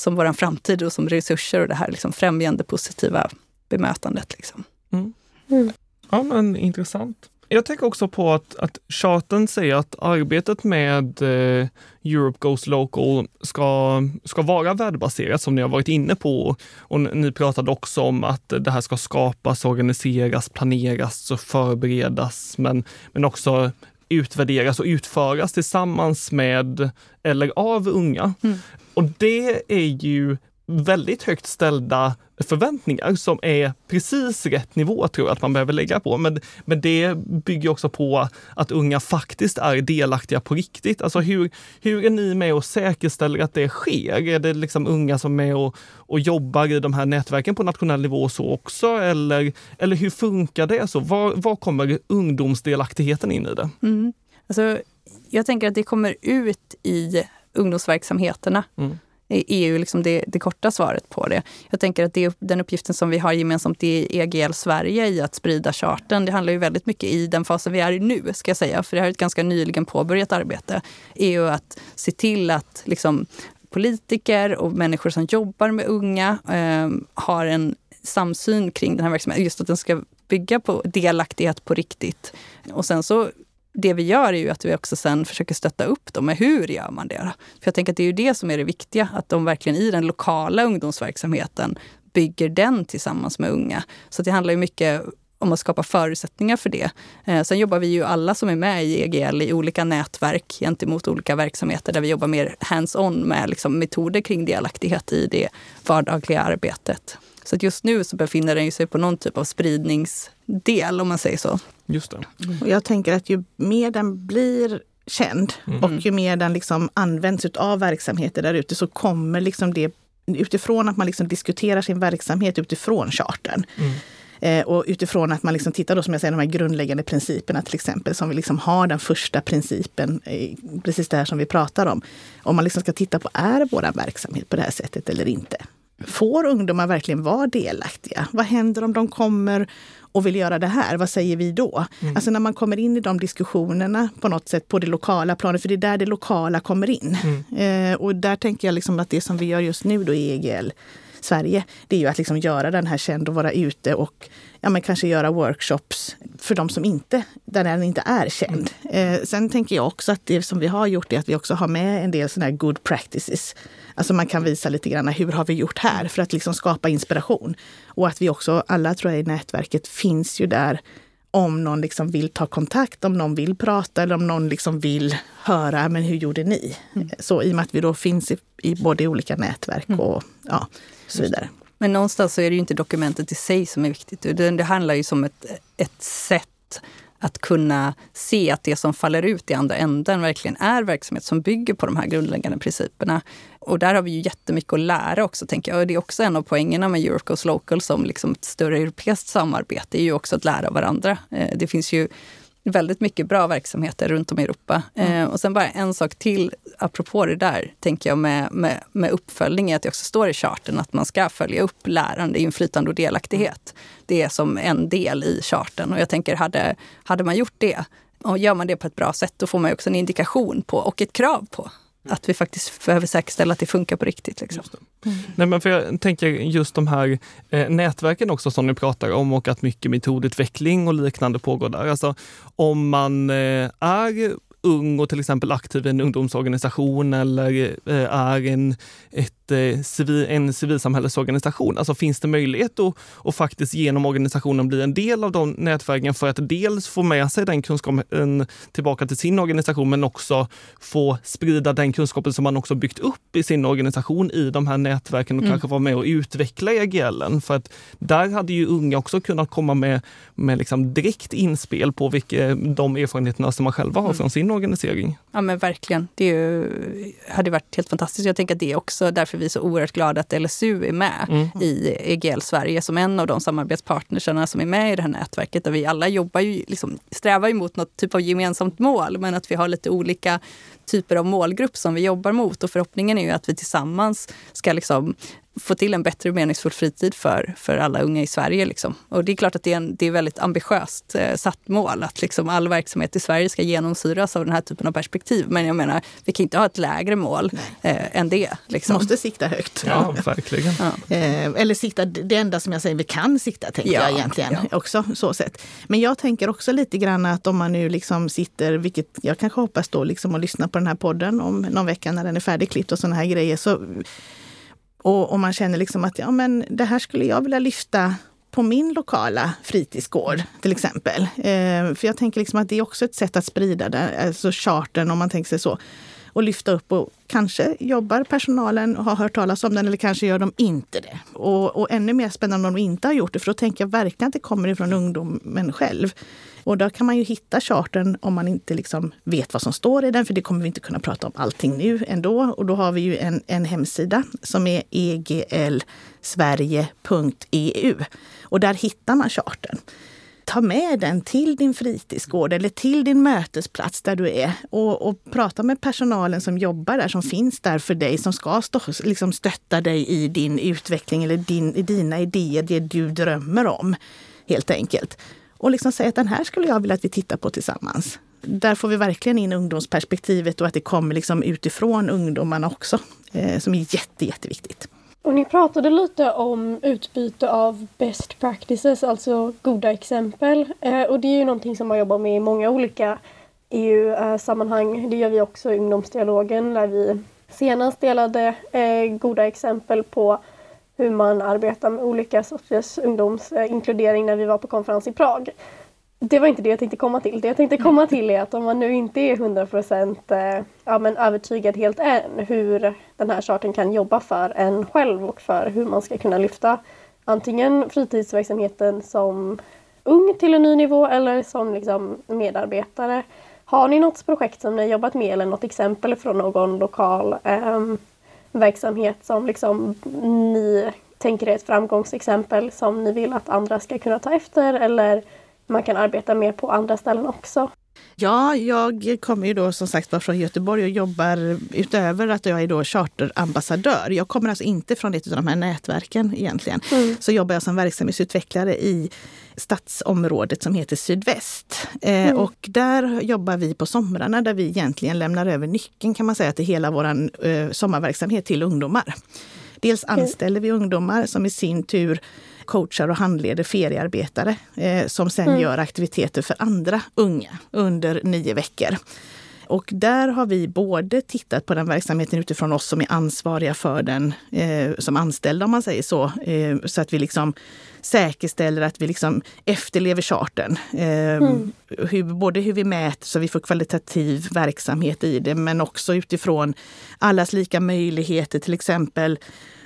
som vår framtid och som resurser och det här liksom främjande positiva bemötandet. Liksom. Mm. Mm. Ja, men intressant. Jag tänker också på att, att charten säger att arbetet med eh, Europe Goes Local ska, ska vara värdebaserat, som ni har varit inne på. Och ni pratade också om att det här ska skapas, organiseras, planeras och förberedas, men, men också utvärderas och utföras tillsammans med eller av unga. Mm. Och det är ju väldigt högt ställda förväntningar som är precis rätt nivå, tror jag, att man behöver lägga på. Men, men det bygger också på att unga faktiskt är delaktiga på riktigt. Alltså hur, hur är ni med och säkerställer att det sker? Är det liksom unga som är med och, och jobbar i de här nätverken på nationell nivå så också? Eller, eller hur funkar det så? Var, var kommer ungdomsdelaktigheten in i det? Mm. Alltså, jag tänker att det kommer ut i ungdomsverksamheterna. Mm. är ju liksom det, det korta svaret på det. Jag tänker att det är den uppgiften som vi har gemensamt i E G L Sverige i att sprida charten. Det handlar ju väldigt mycket i den fasen vi är i nu, ska jag säga, för det här är ett ganska nyligen påbörjat arbete, är ju att se till att liksom politiker och människor som jobbar med unga eh, har en samsyn kring den här verksamheten, just att den ska bygga på delaktighet på riktigt. Och sen så det vi gör är ju att vi också sen försöker stötta upp dem med hur gör man det. För jag tänker att det är ju det som är det viktiga, att de verkligen i den lokala ungdomsverksamheten bygger den tillsammans med unga. Så det handlar ju mycket om att skapa förutsättningar för det. Eh, sen jobbar vi ju alla som är med i E G L i olika nätverk gentemot olika verksamheter där vi jobbar mer hands-on med liksom metoder kring delaktighet i det vardagliga arbetet. Så att just nu så befinner den sig på någon typ av spridningsdel, om man säger så. Just det. Mm. Och jag tänker att ju mer den blir känd mm. och ju mer den liksom används av verksamheter där ute, så kommer liksom det utifrån att man liksom diskuterar sin verksamhet utifrån charten. Mm. Eh, och utifrån att man liksom tittar då, som jag säger, de här grundläggande principerna till exempel, som vi liksom har den första principen, eh, precis det här som vi pratar om. Om man liksom ska titta på, är vår verksamhet på det här sättet eller inte? Får ungdomar verkligen vara delaktiga? Vad händer om de kommer och vill göra det här? Vad säger vi då? Mm. Alltså när man kommer in i de diskussionerna på något sätt på det lokala planet, för det är där det lokala kommer in. Mm. Eh, och där tänker jag liksom att det som vi gör just nu då i E G L Sverige, det är ju att liksom göra den här känd och vara ute och ja, men kanske göra workshops för de som inte, där den inte är känd. Mm. Eh, sen tänker jag också att det som vi har gjort är att vi också har med en del sådana här good practices. Alltså man kan visa lite grann, hur har vi gjort här, för att liksom skapa inspiration. Och att vi också, alla tror jag i nätverket finns ju där om någon liksom vill ta kontakt, om någon vill prata eller om någon liksom vill höra, men hur gjorde ni? Mm. Så i och med att vi då finns i, i både olika nätverk och ja, så vidare. Men någonstans så är det ju inte dokumentet i sig som är viktigt. Det, det handlar ju som ett, ett sätt att kunna se att det som faller ut i andra änden verkligen är verksamhet som bygger på de här grundläggande principerna. Och där har vi ju jättemycket att lära också, tänker jag. Och det är också en av poängerna med Europe Goes Local som liksom ett större europeiskt samarbete, är ju också att lära varandra. Det finns ju väldigt mycket bra verksamheter runt om i Europa. Mm. Eh, och sen bara en sak till apropå det där, tänker jag, med, med, med uppföljning, är att det också står i charten att man ska följa upp lärande, inflytande och delaktighet. Det är som en del i charten, och jag tänker, hade, hade man gjort det, och gör man det på ett bra sätt, då får man också en indikation på och ett krav på att vi faktiskt behöver säkerställa att det funkar på riktigt. Liksom. Mm. Nej, men för jag tänker just de här eh, nätverken också som ni pratar om, och att mycket metodutveckling och liknande pågår där. Alltså, om man eh, är ung och till exempel aktiv i en ungdomsorganisation eller eh, är en, ett, eh, civil, en civilsamhällesorganisation, alltså finns det möjlighet att, att faktiskt genom organisationen bli en del av de nätverken, för att dels få med sig den kunskapen tillbaka till sin organisation, men också få sprida den kunskapen som man också byggt upp i sin organisation i de här nätverken och mm. kanske vara med och utveckla E G L-en, för att där hade ju unga också kunnat komma med, med liksom direkt inspel på vilka, de erfarenheterna som man själva har mm. från sin organisering. Ja, men verkligen. Det är ju, hade varit helt fantastiskt. Jag tänker att det är också därför vi är så oerhört glada att L S U är med mm. i E G L Sverige som en av de samarbetspartnerserna som är med i det här nätverket, där vi alla jobbar ju, liksom, strävar ju mot något typ av gemensamt mål, men att vi har lite olika typer av målgrupp som vi jobbar mot, och förhoppningen är ju att vi tillsammans ska liksom få till en bättre och meningsfull fritid för, för alla unga i Sverige. Liksom. Och det är klart att det är, en, det är väldigt ambitiöst eh, satt mål, att liksom all verksamhet i Sverige ska genomsyras av den här typen av perspektiv. Men jag menar, vi kan inte ha ett lägre mål eh, än det. Liksom. Måste sikta högt. Ja, verkligen. Ja. Eh, eller sikta, det enda som jag säger, vi kan sikta, tänker ja, jag egentligen ja. också, så sett. Men jag tänker också lite grann att om man nu liksom sitter, vilket jag kanske hoppas då, liksom, och lyssnar på den här podden om någon vecka när den är färdigklippt och sådana här grejer, så... Och om man känner liksom att ja, men det här skulle jag vilja lyfta på min lokala fritidsgård till exempel. Eh, för jag tänker liksom att det är också ett sätt att sprida det, alltså charten, om man tänker sig så. Och lyfta upp, och kanske jobbar personalen och har hört talas om den, eller kanske gör de inte det. Och, och ännu mer spännande om de inte har gjort det, för då tänker jag verkligen att det kommer ifrån ungdomen själv. Och då kan man ju hitta charten om man inte liksom vet vad som står i den, för det kommer vi inte kunna prata om allting nu ändå. Och då har vi ju en, en hemsida som är e g l sverige punkt e u, och där hittar man charten. Ta med den till din fritidsgård eller till din mötesplats där du är, och, och prata med personalen som jobbar där, som finns där för dig, som ska stå, liksom stötta dig i din utveckling eller din, i dina idéer, det du drömmer om helt enkelt. Och liksom säga att den här skulle jag vilja att vi tittar på tillsammans. Där får vi verkligen in ungdomsperspektivet och att det kommer liksom utifrån ungdomarna också, eh, som är jätte, jätteviktigt. Och ni pratade lite om utbyte av best practices, alltså goda exempel. Eh, och det är ju någonting som man jobbar med i många olika E U-sammanhang. Det gör vi också i ungdomsdialogen, där vi senast delade eh, goda exempel på hur man arbetar med olika sorters ungdomsinkludering när vi var på konferens i Prag. Det var inte det jag tänkte komma till. Det jag tänkte komma till är att om man nu inte är hundra procent ja, men övertygad helt än hur den här charten kan jobba för en själv och för hur man ska kunna lyfta antingen fritidsverksamheten som ung till en ny nivå eller som liksom medarbetare. Har ni något projekt som ni har jobbat med eller något exempel från någon lokal eh, verksamhet som liksom ni tänker är ett framgångsexempel som ni vill att andra ska kunna ta efter eller man kan arbeta med på andra ställen också? Ja, jag kommer ju då som sagt vara från Göteborg och jobbar utöver att jag är då charterambassadör. Jag kommer alltså inte från ett av de här nätverken egentligen. Mm. Så jobbar jag som verksamhetsutvecklare i stadsområdet som heter Sydväst. Mm. Eh, och där jobbar vi på somrarna där vi egentligen lämnar över nyckeln kan man säga till hela våran eh, sommarverksamhet till ungdomar. Dels anställer vi ungdomar som i sin tur coachar och handleder feriearbetare eh, som sen mm. gör aktiviteter för andra unga under nio veckor. Och där har vi både tittat på den verksamheten utifrån oss som är ansvariga för den eh, som anställda om man säger så. Eh, så att vi liksom säkerställer att vi liksom efterlever charten. Eh, mm. hur, både hur vi mäter så vi får kvalitativ verksamhet i det men också utifrån allas lika möjligheter till exempel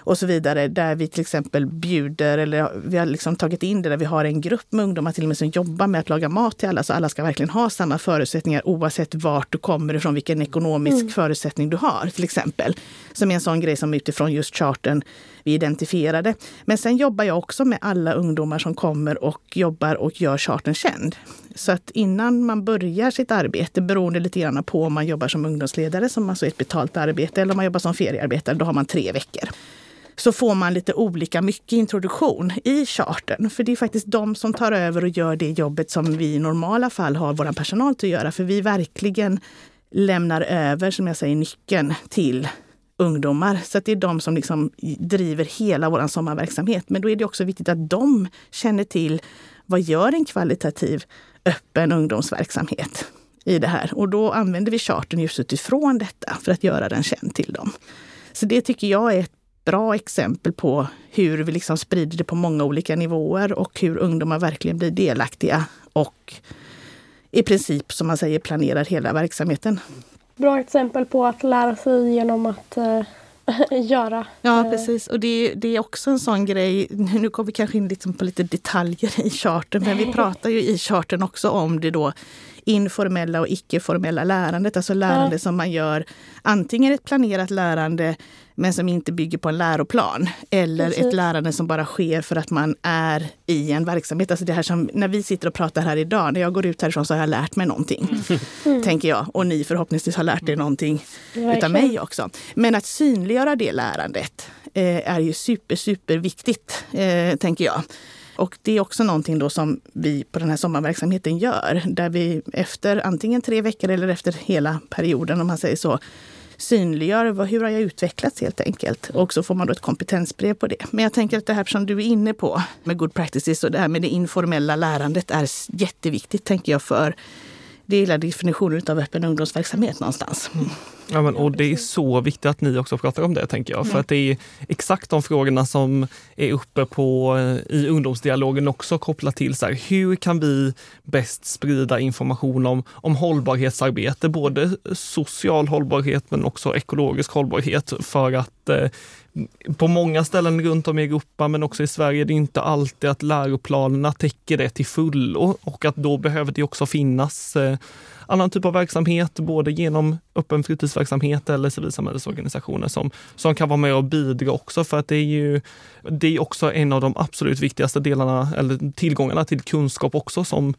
och så vidare, där vi till exempel bjuder, eller vi har liksom tagit in det där vi har en grupp med ungdomar till och med som jobbar med att laga mat till alla, så alla ska verkligen ha samma förutsättningar oavsett vart du kommer ifrån, vilken ekonomisk mm. förutsättning du har till exempel. Som är en sån grej som utifrån just charten vi identifierade. Men sen jobbar jag också med alla ungdomar som kommer och jobbar och gör charten känd. Så att innan man börjar sitt arbete, beroende lite grann på om man jobbar som ungdomsledare som alltså är ett betalt arbete eller om man jobbar som feriearbetare, då har man tre veckor. Så får man lite olika mycket introduktion i charten. För det är faktiskt de som tar över och gör det jobbet som vi i normala fall har vår personal till att göra. För vi verkligen lämnar över, som jag säger, nyckeln till ungdomar. Så att det är de som liksom driver hela vår sommarverksamhet. Men då är det också viktigt att de känner till vad gör en kvalitativ öppen ungdomsverksamhet i det här. Och då använder vi charten just utifrån detta för att göra den känd till dem. Så det tycker jag är ett bra exempel på hur vi liksom sprider det på många olika nivåer och hur ungdomar verkligen blir delaktiga och i princip, som man säger, planerar hela verksamheten. Bra exempel på att lära sig genom att eh, göra. Ja, precis. Och det, det är också en sån grej, nu kommer vi kanske in liksom på lite detaljer i charten, men vi pratar ju i charten också om det då informella och icke-formella lärandet, alltså lärande ja. som man gör antingen ett planerat lärande men som inte bygger på en läroplan eller Precis. ett lärande som bara sker för att man är i en verksamhet. Alltså det här som, när vi sitter och pratar här idag, när jag går ut härifrån så har jag lärt mig någonting, mm. tänker jag. Och ni förhoppningsvis har lärt er någonting mm. utav mig också. Men att synliggöra det lärandet eh, är ju super, super viktigt, eh, tänker jag. Och det är också någonting då som vi på den här sommarverksamheten gör, där vi efter antingen tre veckor eller efter hela perioden, om man säger så, synliggör vad, hur har jag utvecklats helt enkelt. Och så får man då ett kompetensbrev på det. Men jag tänker att det här som du är inne på med good practices och det här med det informella lärandet är jätteviktigt, tänker jag, för det är hela definitionen av öppen ungdomsverksamhet någonstans. Mm. Ja, men, och det är så viktigt att ni också pratar om det, tänker jag. För att det är exakt de frågorna som är uppe på i ungdomsdialogen också, kopplat till så här, hur kan vi bäst sprida information om, om hållbarhetsarbete, både social hållbarhet men också ekologisk hållbarhet, för att eh, på många ställen runt om i Europa men också i Sverige, det är inte alltid att läroplanerna täcker det till fullo, och att då behöver det också finnas eh, annan typ av verksamhet, både genom öppen fritidsverksamhet eller civilsamhällesorganisationer som, som kan vara med och bidra också, för att det är ju det är också en av de absolut viktigaste delarna eller tillgångarna till kunskap också som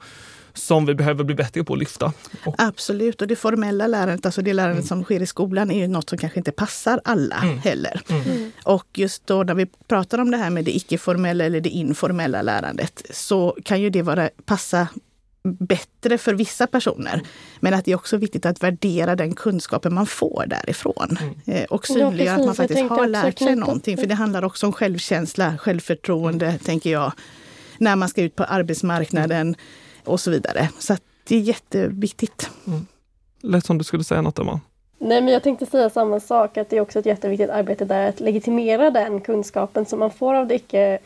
som vi behöver bli bättre på att lyfta. Och. Absolut, och det formella lärandet, alltså det lärandet mm. som sker i skolan, är ju något som kanske inte passar alla mm. heller. Mm. Och just då när vi pratar om det här med det icke-formella eller det informella lärandet, så kan ju det vara, passa bättre för vissa personer. Men att det är också viktigt att värdera den kunskapen man får därifrån. Mm. Och synliggöra ja, att man faktiskt har lärt sig någonting. För det handlar också om självkänsla, självförtroende, mm. tänker jag. När man ska ut på arbetsmarknaden mm. och så vidare. Så att det är jätteviktigt. Mm. Lät som du skulle säga något, Emma. Nej, men jag tänkte säga samma sak. Att det är också ett jätteviktigt arbete där att legitimera den kunskapen som man får av det icke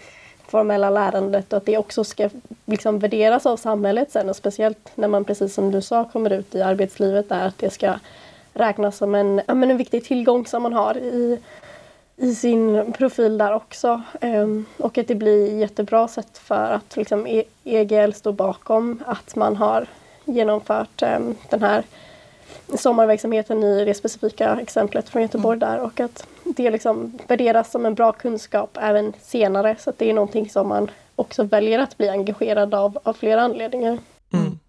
formella lärandet, och att det också ska liksom värderas av samhället sen, och speciellt när man, precis som du sa, kommer ut i arbetslivet, där att det ska räknas som en, ja, men en viktig tillgång som man har i, i sin profil där också. Um, och att det blir jättebra sätt för att liksom, E G L står bakom att man har genomfört eh, den här sommarverksamheten i det specifika exemplet från Göteborg där, och att det liksom värderas som en bra kunskap även senare, så att det är någonting som man också väljer att bli engagerad av av flera anledningar. Mm.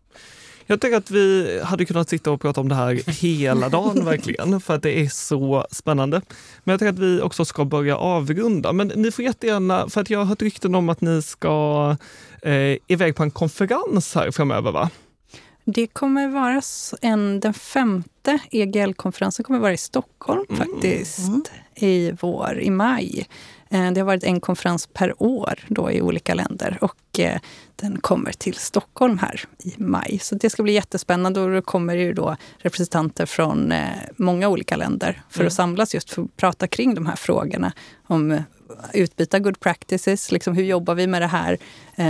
Jag tänker att vi hade kunnat sitta och prata om det här hela dagen verkligen, för att det är så spännande. Men jag tänker att vi också ska börja avrunda. Men ni får jättegärna, för att jag har hört rykten om att ni ska eh, iväg på en konferens här framöver, va? Det kommer vara en, den femte E G L-konferensen kommer vara i Stockholm mm. faktiskt mm. i vår, i maj. Eh, det har varit en konferens per år då i olika länder, och eh, den kommer till Stockholm här i maj. Så det ska bli jättespännande, och då kommer ju då representanter från eh, många olika länder för mm. att samlas just för att prata kring de här frågorna om utbyta good practices, liksom hur jobbar vi med det här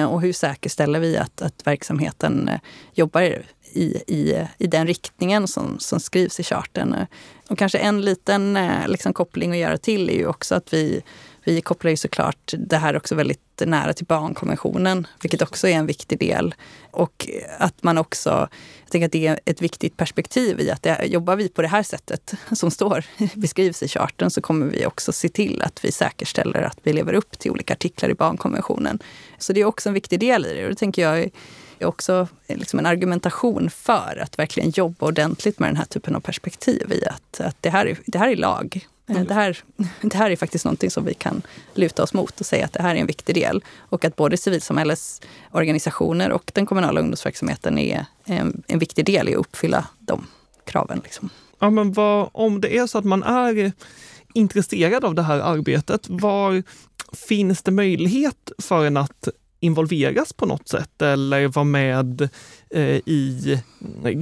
och hur säkerställer vi att, att verksamheten jobbar i, i, i den riktningen som, som skrivs i charten. Och kanske en liten liksom, koppling att göra till är ju också att vi, vi kopplar ju såklart det här också väldigt nära till barnkonventionen, vilket också är en viktig del. Och att man också, jag tänker att det är ett viktigt perspektiv i att det, jobbar vi på det här sättet som står, beskrivs i charten, så kommer vi också se till att vi säkerställer att vi lever upp till olika artiklar i barnkonventionen. Så det är också en viktig del i det, och det tänker jag är också liksom en argumentation för att verkligen jobba ordentligt med den här typen av perspektiv i att, att det, här är, det här är lag. Det här, det här är faktiskt någonting som vi kan luta oss mot och säga att det här är en viktig del. Och att både civilsamhällets organisationer och den kommunala ungdomsverksamheten är en, en viktig del i att uppfylla de kraven. Liksom. Ja, men vad, om det är så att man är intresserad av det här arbetet, var finns det möjlighet för en att involveras på något sätt eller vara med eh, i...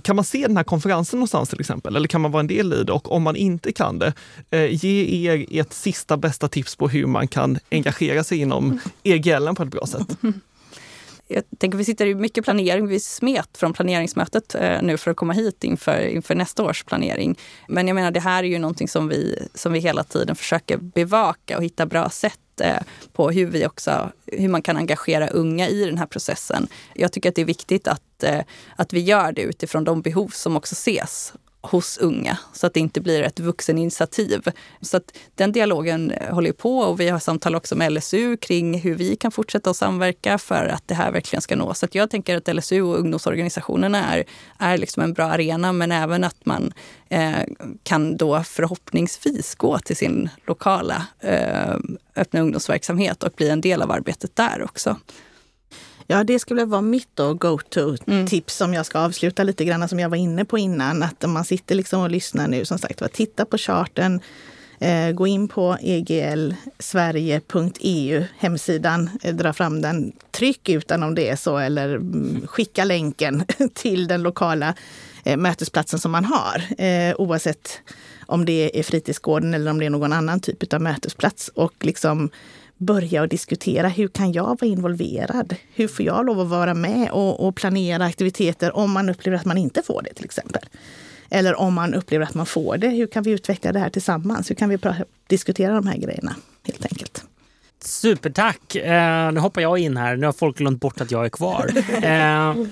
Kan man se den här konferensen någonstans till exempel? Eller kan man vara en del i det? Och om man inte kan det, eh, ge er ett sista bästa tips på hur man kan engagera sig inom E G L på ett bra sätt. Jag tänker vi sitter i mycket planering. Vi smet från planeringsmötet eh, nu för att komma hit inför, inför nästa års planering. Men jag menar, det här är ju någonting som vi, som vi hela tiden försöker bevaka och hitta bra sätt på hur vi också, hur man kan engagera unga i den här processen. Jag tycker att det är viktigt att, att vi gör det utifrån de behov som också ses hos unga, så att det inte blir ett vuxeninitiativ. Så att den dialogen håller på, och vi har samtal också med L S U kring hur vi kan fortsätta att samverka för att det här verkligen ska nås. Så att jag tänker att L S U och ungdomsorganisationerna är, är liksom en bra arena, men även att man eh, kan då förhoppningsvis gå till sin lokala eh, öppna ungdomsverksamhet och bli en del av arbetet där också. Ja, det skulle vara mitt då, go-to-tips mm. som jag ska avsluta lite grann, som jag var inne på innan. Att om man sitter liksom och lyssnar nu, som sagt, titta på charten, eh, gå in på e g l sverige punkt e u hemsidan, eh, dra fram den, tryck utan om det är så, eller mm, skicka länken till den lokala eh, mötesplatsen som man har, eh, oavsett om det är fritidsgården eller om det är någon annan typ av mötesplats, och liksom börja och diskutera, hur kan jag vara involverad? Hur får jag lov att vara med och, och planera aktiviteter om man upplever att man inte får det till exempel? Eller om man upplever att man får det, hur kan vi utveckla det här tillsammans? Hur kan vi pra- diskutera de här grejerna helt enkelt? Supertack! Eh, nu hoppar jag in här. Nu har folk glömt bort att jag är kvar. Eh,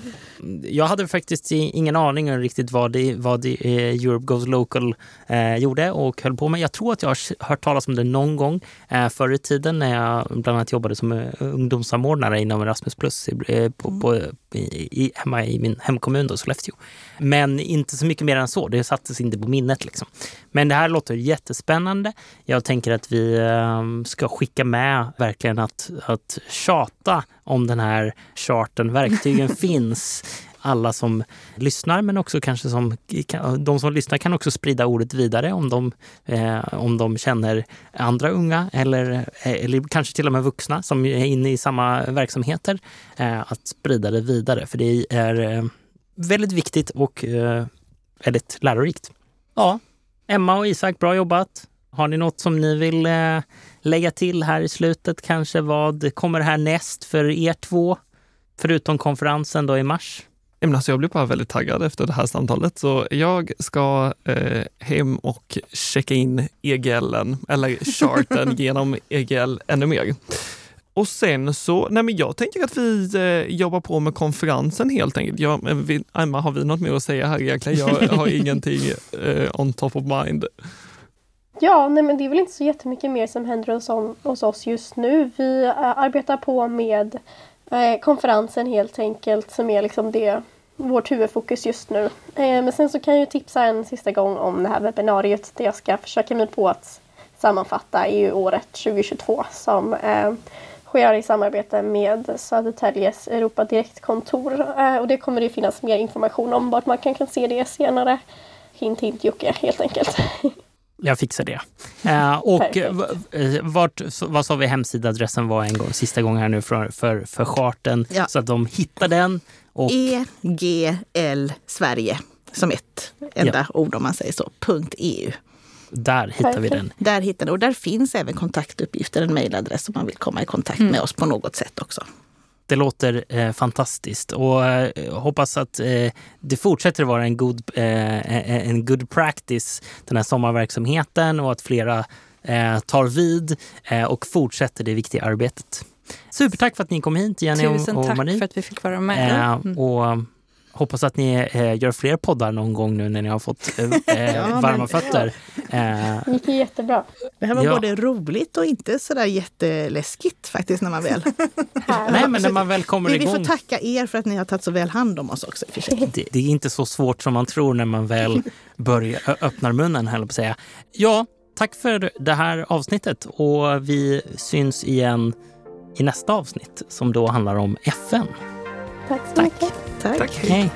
jag hade faktiskt ingen aning om riktigt vad, det, vad det, eh, Europe Goes Local eh, gjorde och höll på med. Jag tror att jag har hört talas om det någon gång eh, förr i tiden när jag bland annat jobbade som eh, ungdomssamordnare inom Erasmus Plus eh, på, på, i, i, hemma i min hemkommun då, Sollefteå. Men inte så mycket mer än så. Det sattes inte på minnet liksom. Men det här låter jättespännande. Jag tänker att vi eh, ska skicka med verkligen att, att tjata om den här charten. Verktygen finns. Alla som lyssnar, men också kanske som, de som lyssnar kan också sprida ordet vidare om de, eh, om de känner andra unga eller, eller kanske till och med vuxna som är inne i samma verksamheter, eh, att sprida det vidare. För det är eh, väldigt viktigt och eh, väldigt lärorikt. Ja, Emma och Isak, bra jobbat. Har ni något som ni vill eh, lägga till här i slutet? Kanske vad kommer här näst för er två? Förutom konferensen då i mars? Alltså jag blev bara väldigt taggad efter det här samtalet. Så jag ska eh, hem och checka in E G L-en eller charten genom E G L ännu mer. Och sen så, nej men jag tänker att vi eh, jobbar på med konferensen helt enkelt. Jag, vi, Emma, har vi något mer att säga här egentligen? Jag har ingenting eh, on top of mind. Ja, nej men det är väl inte så jättemycket mer som händer hos, hos oss just nu. Vi eh, arbetar på med eh, konferensen helt enkelt, som är liksom det, vårt huvudfokus just nu. Eh, men sen så kan jag ju tipsa en sista gång om det här webbinariet där jag ska försöka mig på att sammanfatta E U-året tjugohundratjugotvå som... Eh, sker i samarbete med Södertäljes Europa direktkontor. Och det kommer det finnas mer information om, vart man kan, kan se det senare. Hint, hint, Jocke, helt enkelt. Jag fixar det. Eh, och vart, vad sa vi hemsidadressen var en gång, sista gången här nu för, för, för charten, ja. Så att de hittar den. Och... E G L Sverige, som ett enda ja. ord om man säger så, punkt E U. Där hittar Perfekt. vi den. Där hittar den. Och där finns även kontaktuppgifter, en mejladress om man vill komma i kontakt mm. med oss på något sätt också. Det låter eh, fantastiskt och eh, hoppas att eh, det fortsätter vara en god, eh, en good practice, den här sommarverksamheten, och att flera eh, tar vid eh, och fortsätter det viktiga arbetet. Supertack för att ni kom hit, Jenny och Marie. Tusen tack för att vi fick vara med. Eh, och... Hoppas att ni eh, gör fler poddar någon gång nu när ni har fått eh, ja, varma men, fötter. Det eh. gick jättebra. Det här var ja. både roligt och inte sådär jätteläskigt faktiskt när man väl... Nej, men när man väl kommer igång... Vi får tacka er för att ni har tagit så väl hand om oss också. Det, det är inte så svårt som man tror när man väl börjar öppnar munnen, höll jag på att säga. Ja, tack för det här avsnittet och vi syns igen i nästa avsnitt som då handlar om F N. Tack så mycket. Tack. Tack. Tack. Hej.